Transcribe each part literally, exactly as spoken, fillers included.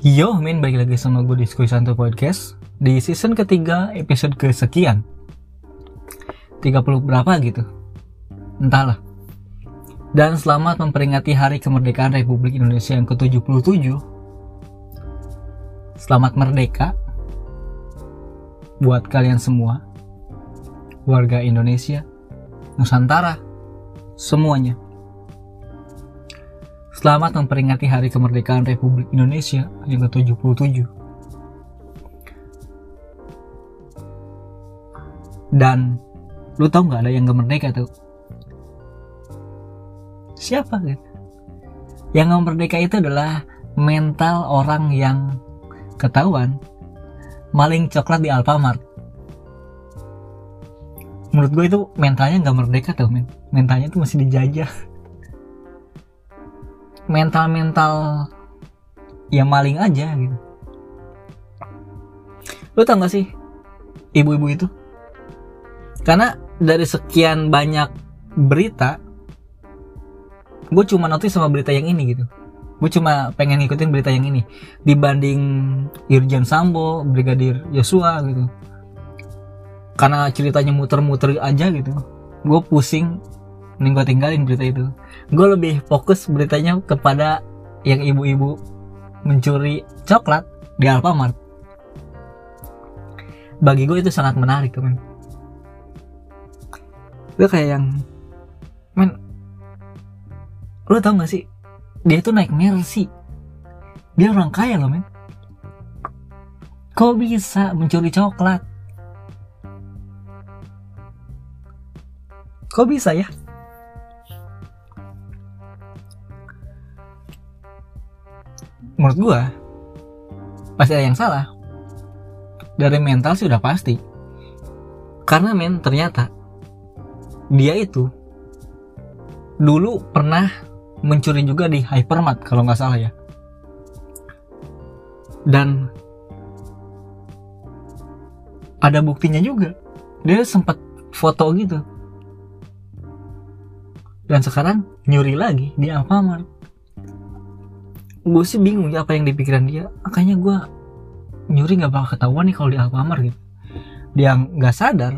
Yo men, balik lagi sama gue di Skuishanto Podcast. Di season ketiga, episode kesekian, tiga puluh berapa gitu, entahlah. Dan selamat memperingati Hari Kemerdekaan Republik Indonesia yang ke tujuh puluh tujuh. Selamat merdeka buat kalian semua, warga Indonesia, Nusantara, semuanya. Selamat memperingati Hari Kemerdekaan Republik Indonesia yang ke tujuh puluh tujuh. Dan lu tau gak ada yang gak merdeka tuh? Siapa gitu? Yang gak merdeka itu adalah mental orang yang ketahuan maling coklat di Alfamart. Menurut gue itu mentalnya gak merdeka tuh, men. Mentalnya tuh masih dijajah. Mental-mental ya maling aja gitu. Lo tau gak sih ibu-ibu itu? Karena dari sekian banyak berita, gue cuma notice sama berita yang ini gitu. Gue cuma pengen ngikutin berita yang ini dibanding Irjen Sambo, Brigadir Yosua gitu. Karena ceritanya muter-muter aja gitu, gue pusing. Mending gue tinggalin berita itu. Gue lebih fokus beritanya kepada yang ibu-ibu mencuri coklat di Alfamart. Bagi gue itu sangat menarik, men. Gue kayak yang, men, lo tau gak sih? Dia itu naik Mercy. Dia orang kaya loh, men. Kok bisa mencuri coklat? Kok bisa ya? Menurut gue pasti ada yang salah. Dari mental sih udah pasti. Karena men, ternyata dia itu dulu pernah mencuri juga di Hypermart kalau nggak salah ya. Dan ada buktinya juga. Dia sempat foto gitu. Dan sekarang nyuri lagi di Alfamart. Gue sih bingung ya apa yang dipikiran dia. Makanya gue nyuri gak bakal ketahuan nih kalau di Alfamart gitu. Dia gak sadar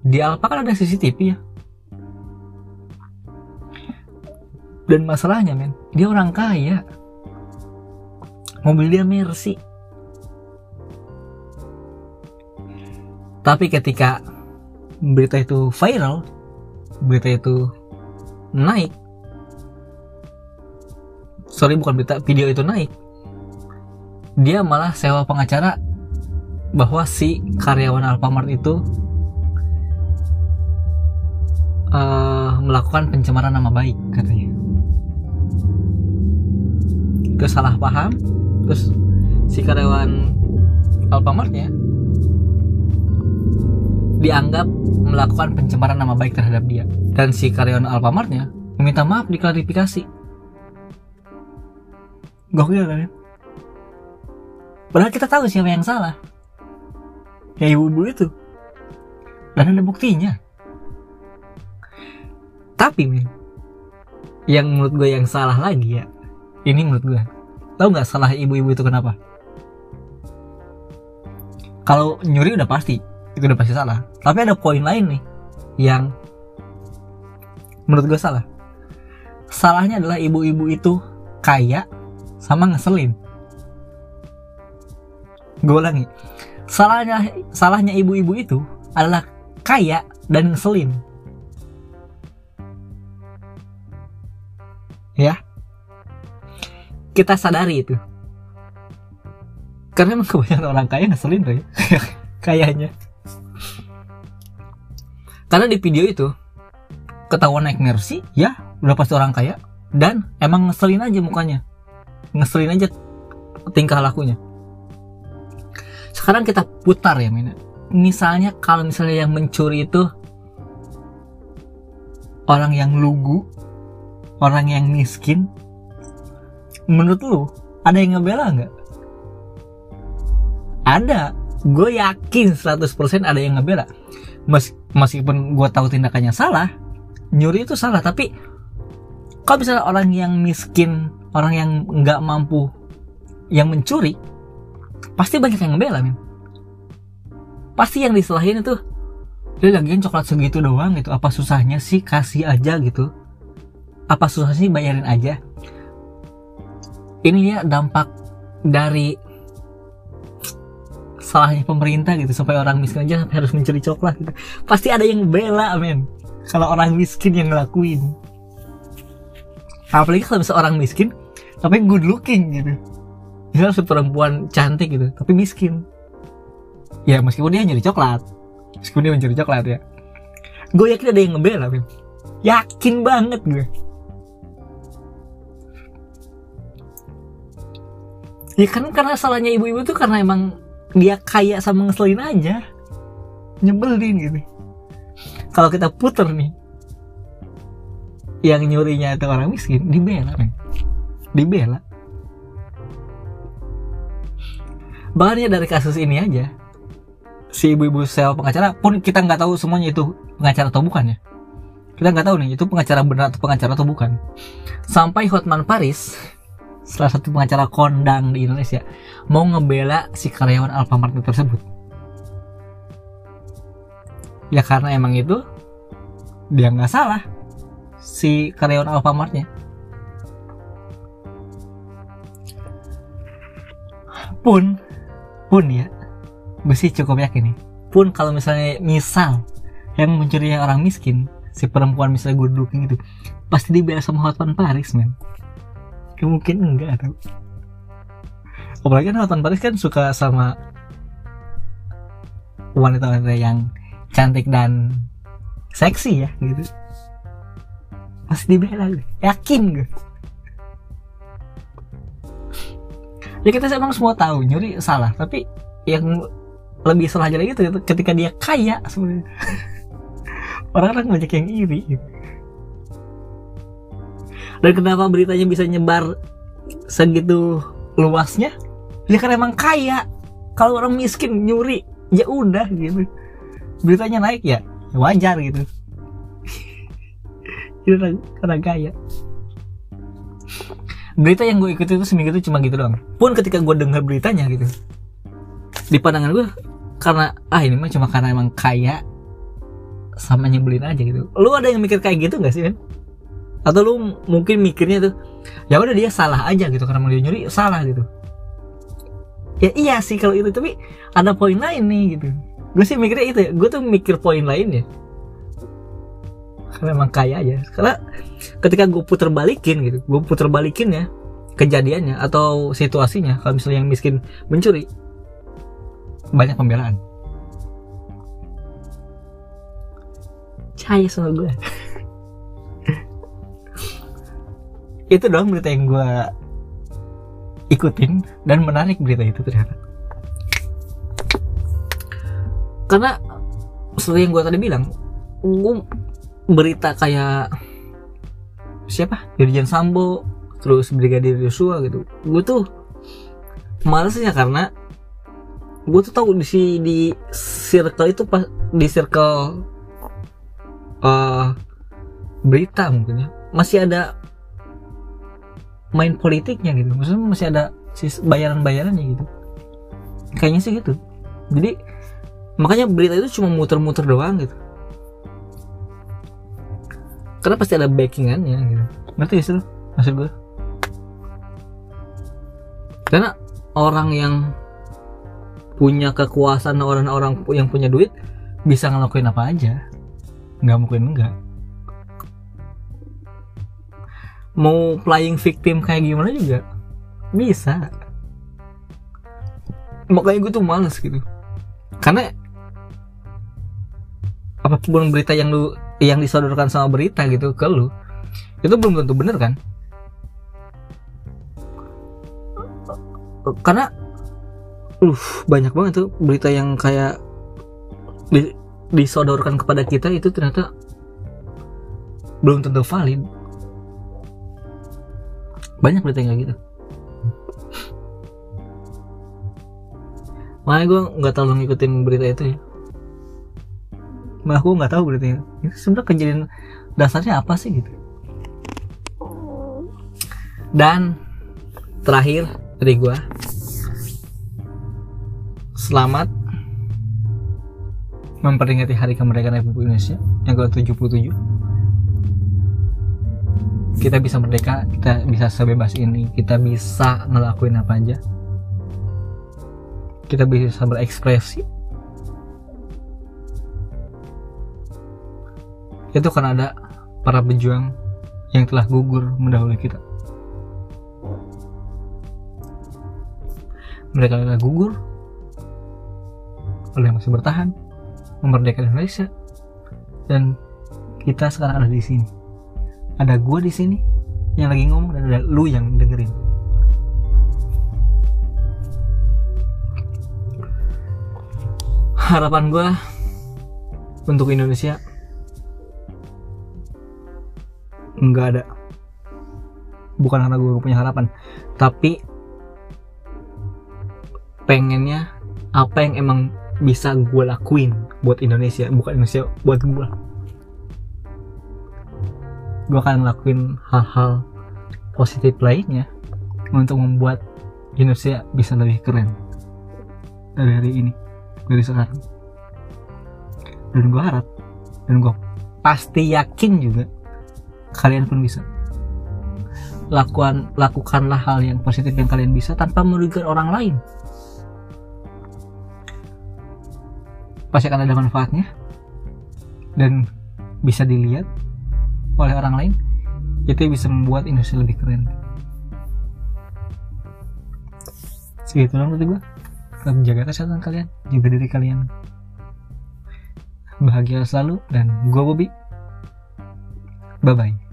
di Alfamart kan ada C C T V ya. Dan masalahnya men, dia orang kaya, mobil dia Mercy. Tapi ketika berita itu viral, berita itu naik, sorry bukan berita, video itu naik, dia malah sewa pengacara bahwa si karyawan Alfamart itu uh, melakukan pencemaran nama baik katanya. Terus salah paham, terus si karyawan Alfamartnya dianggap melakukan pencemaran nama baik terhadap dia, dan si karyawan Alfamartnya meminta maaf diklarifikasi. Gokil kan? Padahal kita tahu siapa yang salah. Ya ibu-ibu itu. Dan ada buktinya. Tapi men, yang menurut gue yang salah lagi ya, ini menurut gue, tahu gak salah ibu-ibu itu kenapa? Kalau nyuri udah pasti, itu udah pasti salah. Tapi ada poin lain nih yang menurut gue salah. Salahnya adalah ibu-ibu itu kaya sama ngeselin. Gue ulangi, salahnya salahnya ibu-ibu itu adalah kaya dan ngeselin. Ya, kita sadari itu. Karena memang kebanyakan orang kaya ngeselin tuh ya. Kayaknya. Karena di video itu ketahuan naik Mercy, ya udah pasti orang kaya, dan emang ngeselin aja mukanya. Ngeselin aja tingkah lakunya. Sekarang kita putar ya Mina. Misalnya kalau misalnya yang mencuri itu orang yang lugu, orang yang miskin, menurut lu ada yang ngebela gak? Ada. Gue yakin seratus persen ada yang ngebela. Mes- Meskipun gue tahu tindakannya salah, nyuri itu salah, tapi kalau misalnya orang yang miskin, orang yang nggak mampu yang mencuri pasti banyak yang ngebela, Mim. Pasti yang disalahin itu, dia lagian coklat segitu doang gitu, apa susahnya sih, kasih aja gitu, apa susahnya sih, bayarin aja. Ini ya dampak dari salahnya pemerintah gitu, supaya orang miskin aja harus mencuri coklat gitu. Pasti ada yang bela, men, kalau orang miskin yang ngelakuin. Apalagi kalau misalnya orang miskin tapi good looking gitu, misalnya seperempuan cantik gitu tapi miskin, ya meskipun dia nyuri coklat, meskipun dia mencuri coklat ya, gue yakin ada yang ngebela, men. Yakin banget gue. Ya kan, karena salahnya ibu-ibu tuh karena emang dia kaya sama ngeselin aja, nyebelin gitu. Kalau kita puter nih, yang nyurinya itu orang miskin, dibela, men. Dibela. Bahannya dari kasus ini aja, si ibu-ibu sewa pengacara pun kita nggak tahu semuanya itu pengacara atau bukan ya. Kita nggak tahu nih itu pengacara benar atau pengacara atau bukan. Sampai Hotman Paris, salah satu pengacara kondang di Indonesia, mau ngebela si karyawan Alfamart tersebut. Ya karena emang itu dia nggak salah, si karyawan Alfamartnya. Pun, pun ya, besi cukup yakin nih. Pun kalau misalnya misal yang mencuri orang miskin, si perempuan misalnya good looking itu, pasti dibela sama Hotman Paris, men. Mungkin enggak tahu. Apalagi kan Hotman Paris kan suka sama wanita-wanita yang cantik dan seksi ya gitu. Pasti dibela, yakin gue. Ya kita emang semua tahu nyuri salah, tapi yang lebih salah aja lagi itu ketika dia kaya sebenarnya. Orang-orang banyak yang iri gitu. Dan kenapa beritanya bisa nyebar segitu luasnya? Ya kan emang kaya. Kalau orang miskin nyuri, ya udah gitu. Beritanya naik ya, ya wajar gitu. Itu karena kaya. Berita yang gue ikuti itu seminggu itu cuma gitu doang. Pun ketika gue dengar beritanya gitu, di pandangan gue karena ah ini mah cuma karena emang kaya sama nyebelin aja gitu. Lu ada yang mikir kayak gitu nggak sih, men? Atau lu mungkin mikirnya tuh ya udah dia salah aja gitu, karena mau dia nyuri salah gitu. Ya iya sih kalau itu, tapi ada poin lain nih gitu. Gue sih mikirnya itu ya. Gue tuh mikir poin lainnya karena emang kaya aja. Karena ketika gue puter balikin gitu, gue puter balikin ya kejadiannya atau situasinya, kalau misalnya yang miskin mencuri banyak pembelaan. Caya sama gue. Itu doang berita yang gue ikutin, dan menarik berita itu ternyata. Karena seperti yang gue tadi bilang, gue berita kayak siapa? Irjen Sambo, terus Brigadir Yosua gitu. Gue tuh males ya, karena gue tuh tahu di di circle itu, pas di circle uh, berita mungkin ya, masih ada main politiknya gitu, maksudnya masih ada bayaran-bayarannya gitu, kayaknya sih gitu. Jadi makanya berita itu cuma muter-muter doang gitu, karena pasti ada backingannya gitu, ngerti ya sih lo maksud gue? Karena orang yang punya kekuasaan, orang-orang yang punya duit bisa ngelakuin apa aja, nggak mungkin enggak. Mau playing victim kayak gimana juga bisa. Makanya gue tuh males gitu, karena apapun berita yang lu yang disodorkan sama berita gitu ke lu, itu belum tentu benar kan. Karena uh, banyak banget tuh berita yang kayak di, disodorkan kepada kita itu ternyata belum tentu valid. Banyak berita yang kayak gitu. Makanya gue gak terlalu ngikutin berita itu ya. Malah gue gak tahu berita itu, itu sebenarnya kejadian dasarnya apa sih gitu. Dan terakhir, dari gue. Selamat memperingati Hari Kemerdekaan Republik Indonesia yang ke tujuh puluh tujuh. Kita bisa merdeka, kita bisa sebebas ini, kita bisa ngelakuin apa aja, kita bisa berekspresi. Itu karena ada para pejuang yang telah gugur mendahului kita. Mereka telah gugur, oleh masih bertahan, memerdekakan Indonesia, dan kita sekarang ada di sini. Ada gua di sini yang lagi ngomong dan ada lu yang dengerin. Harapan gua untuk Indonesia nggak ada, bukan karena gue punya harapan, tapi pengennya apa yang emang bisa gue lakuin buat Indonesia, bukan Indonesia buat gue. Gue akan lakuin hal-hal positif lainnya untuk membuat Indonesia bisa lebih keren dari hari ini, dari sekarang. Dan gue harap, dan gue pasti yakin juga kalian pun bisa. Lakukan, lakukanlah hal yang positif yang kalian bisa tanpa merugikan orang lain. Pasti akan ada manfaatnya dan bisa dilihat oleh orang lain. Itu bisa membuat industri lebih keren. Segitu doang menurut gue. Tetap jaga kesehatan kalian, jaga diri kalian. Bahagia selalu, dan gue Bobby. Bye-bye.